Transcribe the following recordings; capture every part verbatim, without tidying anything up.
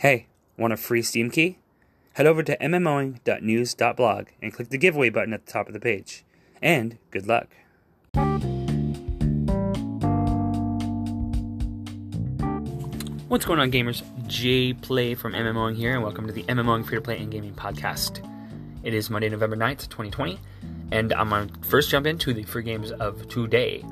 Hey, want a free Steam key? Head over to m m o ing dot news dot blog and click the giveaway button at the top of the page. And good luck. What's going on, gamers? Jay Play from MMOing here, and welcome to the MMOing Free-to-Play and Gaming Podcast. It is Monday, November ninth, twenty twenty, and I'm going to first jump into the free games of today.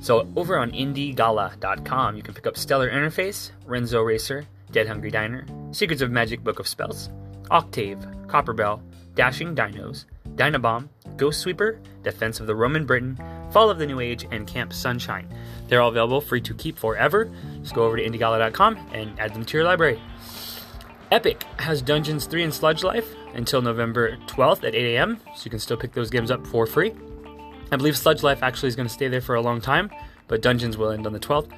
So over on indie gala dot com, you can pick up Stellar Interface, Renzo Racer, Dead Hungry Diner, Secrets of Magic, Book of Spells, Octave, Copperbell, Dashing Dinos, Dinobomb, Ghost Sweeper, Defense of the Roman Britain, Fall of the New Age, and Camp Sunshine. They're all available free to keep forever. Just go over to indie gala dot com and add them to your library. Epic has Dungeons three and Sludge Life until November twelfth at eight a.m., so you can still pick those games up for free. I believe Sludge Life actually is going to stay there for a long time, but Dungeons will end on the twelfth.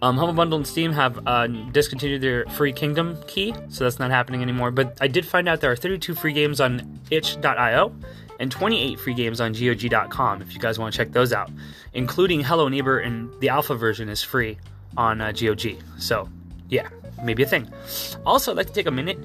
Um, Humble Bundle and Steam have uh, discontinued their free Kingdom key, so that's not happening anymore. But I did find out there are thirty-two free games on itch dot io and twenty-eight free games on g o g dot com if you guys want to check those out, including Hello Neighbor, and the alpha version is free on uh, G O G. So, yeah, maybe a thing. Also, I'd like to take a minute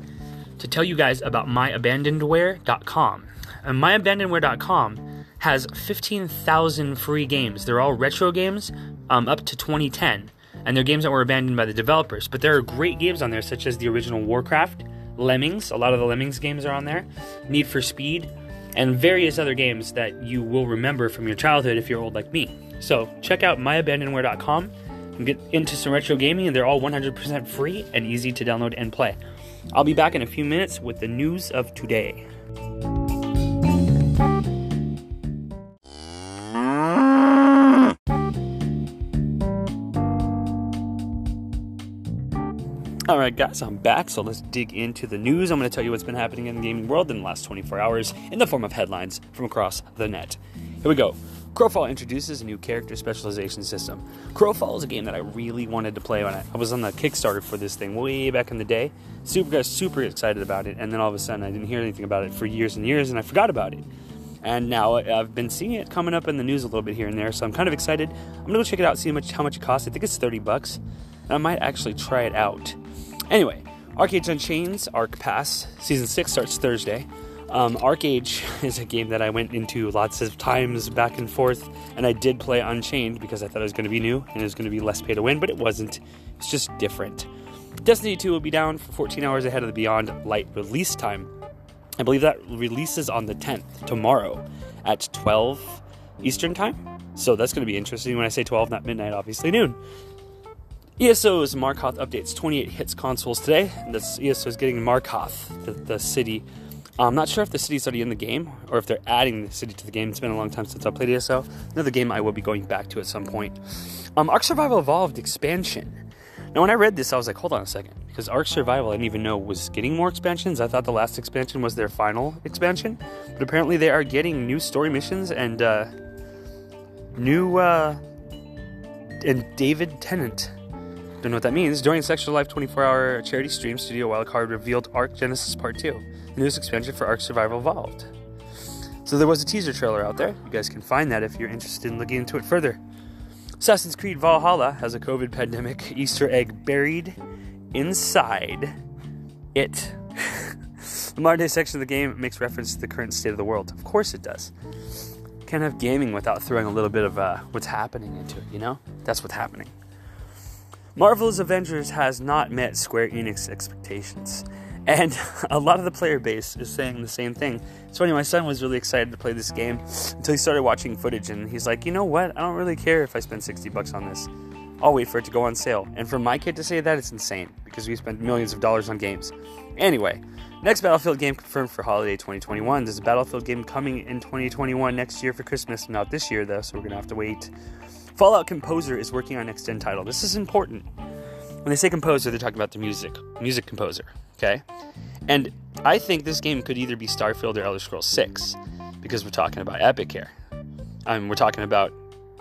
to tell you guys about my abandoned ware dot com. And my abandoned ware dot com has fifteen thousand free games. They're all retro games um, up to twenty ten, and they're games that were abandoned by the developers. But there are great games on there, such as the original Warcraft, Lemmings. A lot of the Lemmings games are on there, Need for Speed, and various other games that you will remember from your childhood if you're old like me. So check out my abandoned ware dot com and get into some retro gaming. They're all one hundred percent free and easy to download and play. I'll be back in a few minutes with the news of today. Alright guys, I'm back, so let's dig into the news. I'm going to tell you what's been happening in the gaming world in the last twenty-four hours in the form of headlines from across the net. Here we go. Crowfall introduces a new character specialization system. Crowfall is a game that I really wanted to play when I, I was on the Kickstarter for this thing way back in the day. Super got super excited about it, and then all of a sudden I didn't hear anything about it for years and years, and I forgot about it. And now I've been seeing it coming up in the news a little bit here and there, so I'm kind of excited. I'm going to go check it out, see how much, how much it costs. I think it's thirty bucks, and I might actually try it out. Anyway, Ark Age Unchained's Ark Pass Season six starts Thursday. Um, Ark Age is a game that I went into lots of times back and forth, and I did play Unchained because I thought it was going to be new and it was going to be less pay to win, but it wasn't. It's just different. Destiny two will be down for fourteen hours ahead of the Beyond Light release time. I believe that releases on the tenth, tomorrow, at twelve Eastern Time. So that's going to be interesting. When I say twelve, not midnight, obviously noon. E S O's Markarth updates twenty-eight hits consoles today. This E S O is getting Markarth, the, the city. I'm not sure if the city's already in the game or if they're adding the city to the game. It's been a long time since I played E S O. Another game I will be going back to at some point. Um, Ark Survival Evolved expansion. Now, when I read this, I was like, hold on a second, because Ark Survival I didn't even know was getting more expansions. I thought the last expansion was their final expansion, but apparently they are getting new story missions and uh, new uh, and David Tennant. Don't know what that means. During Sexual Life twenty-four hour charity stream, Studio Wildcard revealed Ark Genesis Part two, the newest expansion for Ark Survival Evolved. So there was a teaser trailer out there. You guys can find that if you're interested in looking into it further. Assassin's Creed Valhalla has a COVID pandemic Easter egg buried inside it. The modern day section of the game makes reference to the current state of the world. Of course it does. Can't have gaming without throwing a little bit of uh, what's happening into it, you know? That's what's happening. Marvel's Avengers has not met Square Enix expectations, and a lot of the player base is saying the same thing. It's funny, my son was really excited to play this game until he started watching footage, and he's like, you know what, I don't really care if I spend sixty bucks on this. I'll wait for it to go on sale. And for my kid to say that, it's insane, because we spent millions of dollars on games. Anyway, next Battlefield game confirmed for holiday twenty twenty-one. There's a Battlefield game coming in twenty twenty-one next year for Christmas, not this year though, so we're going to have to wait. Fallout Composer is working on next-gen title. This is important. When they say composer, they're talking about the music. Music composer, okay? And I think this game could either be Starfield or Elder Scrolls six, because we're talking about Epic here. I mean, we're talking about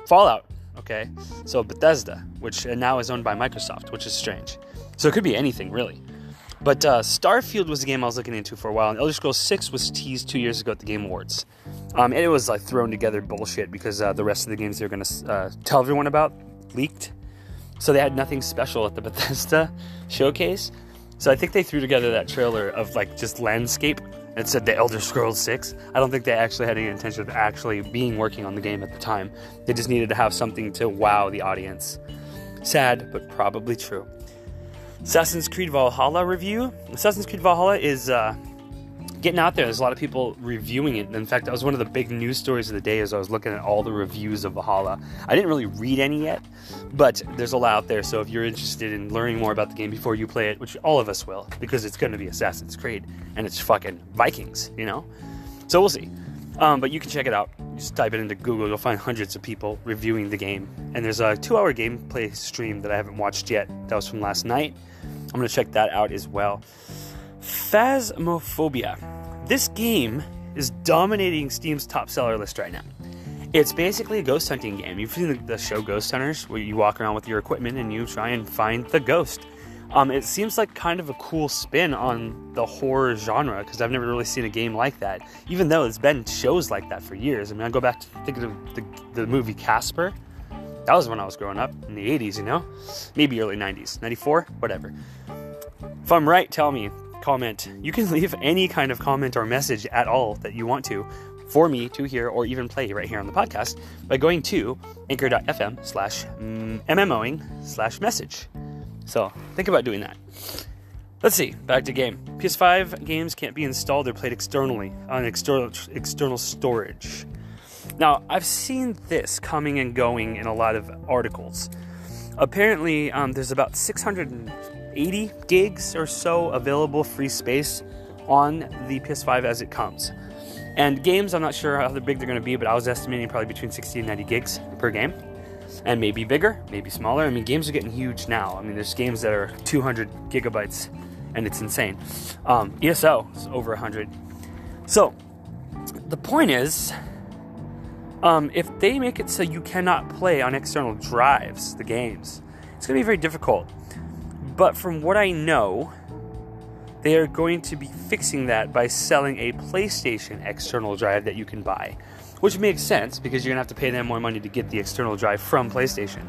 Fallout, okay? So Bethesda, which now is owned by Microsoft, which is strange. So it could be anything, really. But uh, Starfield was a game I was looking into for a while, and Elder Scrolls six was teased two years ago at the Game Awards. Um, and it was like thrown together bullshit because uh, the rest of the games they were going to uh, tell everyone about leaked. So they had nothing special at the Bethesda showcase. So I think they threw together that trailer of like just landscape and said the Elder Scrolls six. I don't think they actually had any intention of actually being working on the game at the time. They just needed to have something to wow the audience. Sad, but probably true. Assassin's Creed Valhalla review. Assassin's Creed Valhalla is uh, getting out there. There's a lot of people reviewing it. In fact, that was one of the big news stories of the day as I was looking at all the reviews of Valhalla. I didn't really read any yet, but there's a lot out there. So if you're interested in learning more about the game before you play it, which all of us will, because it's going to be Assassin's Creed, and it's fucking Vikings, you know? So we'll see. Um, but you can check it out. Just type it into Google. You'll find hundreds of people reviewing the game. And there's a two-hour gameplay stream that I haven't watched yet. That was from last night. I'm going to check that out as well. Phasmophobia. This game is dominating Steam's top seller list right now. It's basically a ghost hunting game. You've seen the show Ghost Hunters, where you walk around with your equipment and you try and find the ghost. Um, it seems like kind of a cool spin on the horror genre, because I've never really seen a game like that, even though there's been shows like that for years. I mean, I go back to thinking of the, the movie Casper. That was when I was growing up, in the eighties, you know? Maybe early nineties, ninety-four, whatever. If I'm right, tell me, comment. You can leave any kind of comment or message at all that you want to for me to hear or even play right here on the podcast by going to anchor.fm slash MMOing slash message. So, think about doing that. Let's see, back to game. P S five games can't be installed or played externally on external external storage. Now, I've seen this coming and going in a lot of articles. Apparently, um, there's about six hundred eighty gigs or so available free space on the P S five as it comes. And games, I'm not sure how big they're going to be, but I was estimating probably between sixty and ninety gigs per game. And maybe bigger, maybe smaller. I mean, games are getting huge now. I mean, there's games that are two hundred gigabytes, and it's insane. Um, E S O is over one hundred. So, the point is, um, if they make it so you cannot play on external drives, the games, it's going to be very difficult. But from what I know, they are going to be fixing that by selling a PlayStation external drive that you can buy. Which makes sense, because you're going to have to pay them more money to get the external drive from PlayStation.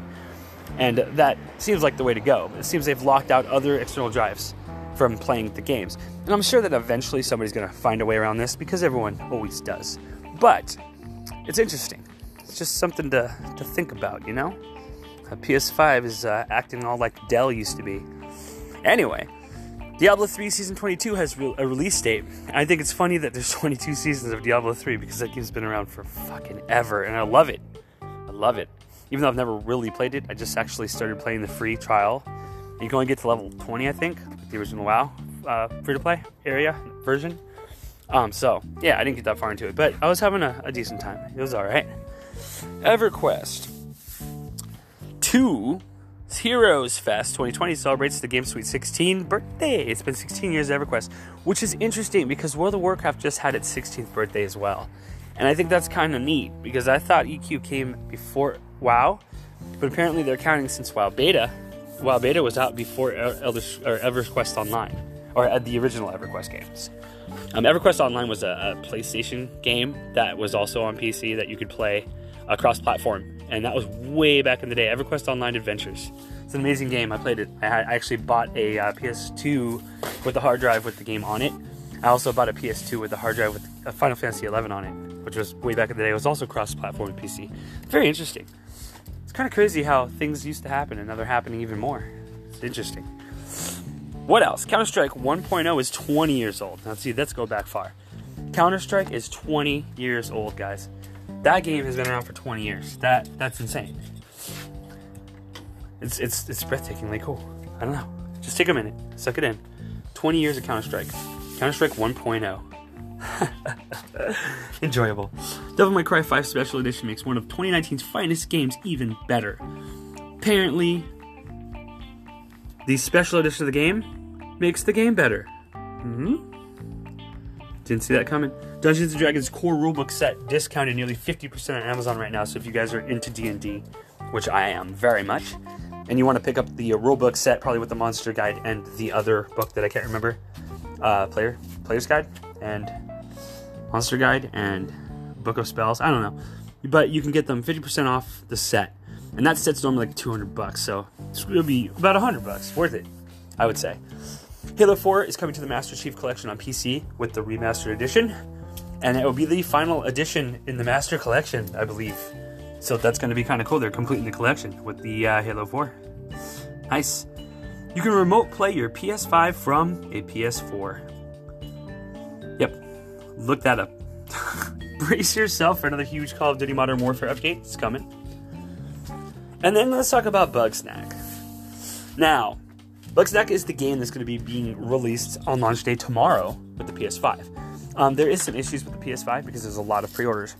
And that seems like the way to go. It seems they've locked out other external drives from playing the games. And I'm sure that eventually somebody's going to find a way around this, because everyone always does. But it's interesting. It's just something to, to think about, you know? A P S five is uh, acting all like Dell used to be. Anyway, Diablo three Season twenty-two has a release date. I think it's funny that there's twenty-two seasons of Diablo three, because that game's been around for fucking ever, and I love it. I love it. Even though I've never really played it, I just actually started playing the free trial. You can only get to level twenty, I think, like the original WoW uh, free-to-play area version. Um, so, yeah, I didn't get that far into it, but I was having a, a decent time. It was alright. EverQuest two Heroes Fest twenty twenty celebrates the Game Suite sixteen birthday. It's been sixteen years of EverQuest, which is interesting because World of Warcraft just had its sixteenth birthday as well. And I think that's kind of neat, because I thought E Q came before WoW, but apparently they're counting since WoW Beta. WoW Beta was out before Elder or EverQuest Online, or the original EverQuest games. Um, EverQuest Online was a, a PlayStation game that was also on P C that you could play across platform. And that was way back in the day. EverQuest Online Adventures. It's an amazing game. I played it. I, had, I actually bought a uh, P S two with a hard drive with the game on it. I also bought a P S two with a hard drive with uh, Final Fantasy eleven on it, which was way back in the day. It was also cross-platform and P C. Very interesting. It's kind of crazy how things used to happen, and now they're happening even more. It's interesting. What else? Counter-Strike one point oh is twenty years old. Now, see, let's go back far. Counter-Strike is twenty years old, guys. That game has been around for twenty years. That that's insane. It's it's it's breathtakingly cool. I don't know. Just take a minute, suck it in. twenty years of Counter-Strike. Counter-Strike one point oh. Enjoyable. Devil May Cry five Special Edition makes one of twenty nineteen's finest games even better. Apparently, the Special Edition of the game makes the game better. Mm-hmm. Didn't see that coming. Dungeons and Dragons core rulebook set discounted nearly fifty percent on Amazon right now. So if you guys are into D and D, which I am very much, and you want to pick up the rulebook set, probably with the monster guide and the other book that I can't remember, uh, player player's guide and monster guide and Book of Spells. I don't know, but you can get them fifty percent off the set, and that set's normally like two hundred bucks. So it'll be about one hundred bucks worth it, I would say. Halo four is coming to the Master Chief Collection on P C with the remastered edition, and it will be the final edition in the Master Collection, I believe. So that's going to be kind of cool. They're completing the collection with the uh, Halo four. Nice. You can remote play your P S five from a P S four. Yep. Look that up. Brace yourself for another huge Call of Duty Modern Warfare update. It's coming. And then let's talk about Bugsnax. Now, Bugsnax is the game that's going to be being released on launch day tomorrow with the P S five. Um, there is some issues with the P S five because there's a lot of pre-orders.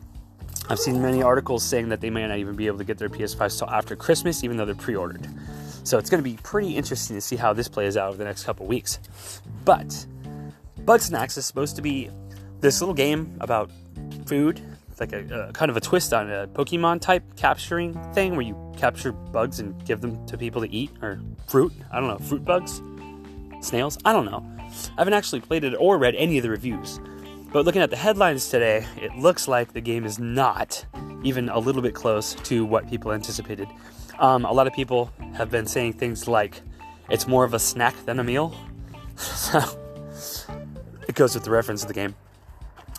I've seen many articles saying that they may not even be able to get their P S fives till after Christmas, even though they're pre-ordered. So it's going to be pretty interesting to see how this plays out over the next couple weeks. But Bugsnax is supposed to be this little game about food. It's like a, a kind of a twist on a Pokemon type capturing thing where you capture bugs and give them to people to eat, or fruit. I don't know, fruit bugs? Snails? I don't know. I haven't actually played it or read any of the reviews. But looking at the headlines today, it looks like the game is not even a little bit close to what people anticipated. Um, a lot of people have been saying things like, it's more of a snack than a meal. So, it goes with the reference of the game.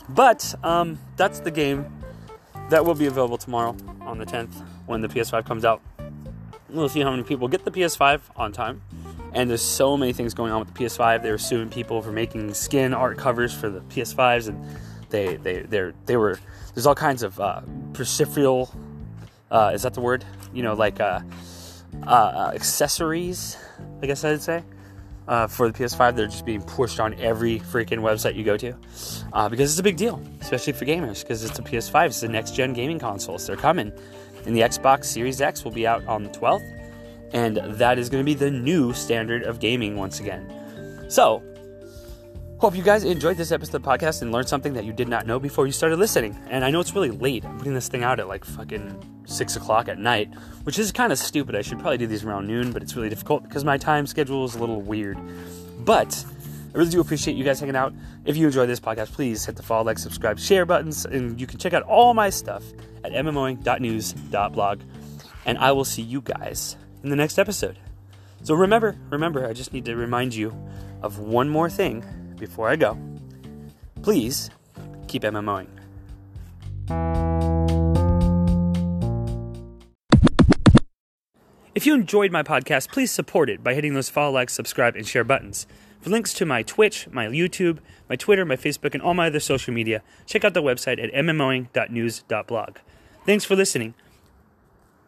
But, um, that's the game that will be available tomorrow on the tenth when the P S five comes out. We'll see how many people get the P S five on time. And there's so many things going on with the P S five. They were suing people for making skin art covers for the P S fives, and they they they they were there's all kinds of uh, peripheral, uh, is that the word? You know, like uh, uh, accessories, I guess I'd say, uh, for the P S five. They're just being pushed on every freaking website you go to uh, because it's a big deal, especially for gamers, because it's a P S five. It's the next gen gaming consoles. They're coming, and the Xbox Series X will be out on the twelfth. And that is going to be the new standard of gaming once again. So, hope you guys enjoyed this episode of the podcast and learned something that you did not know before you started listening. And I know it's really late. I'm putting this thing out at like fucking six o'clock at night, which is kind of stupid. I should probably do these around noon, but it's really difficult because my time schedule is a little weird. But I really do appreciate you guys hanging out. If you enjoy this podcast, please hit the follow, like, subscribe, share buttons. And you can check out all my stuff at m m o ing dot news dot blog. And I will see you guys in the next episode. So remember, remember, I just need to remind you of one more thing before I go. Please keep MMOing. If you enjoyed my podcast, please support it by hitting those follow, like, subscribe, and share buttons. For links to my Twitch, my YouTube, my Twitter, my Facebook, and all my other social media, check out the website at m m o ing dot news dot blog. Thanks for listening.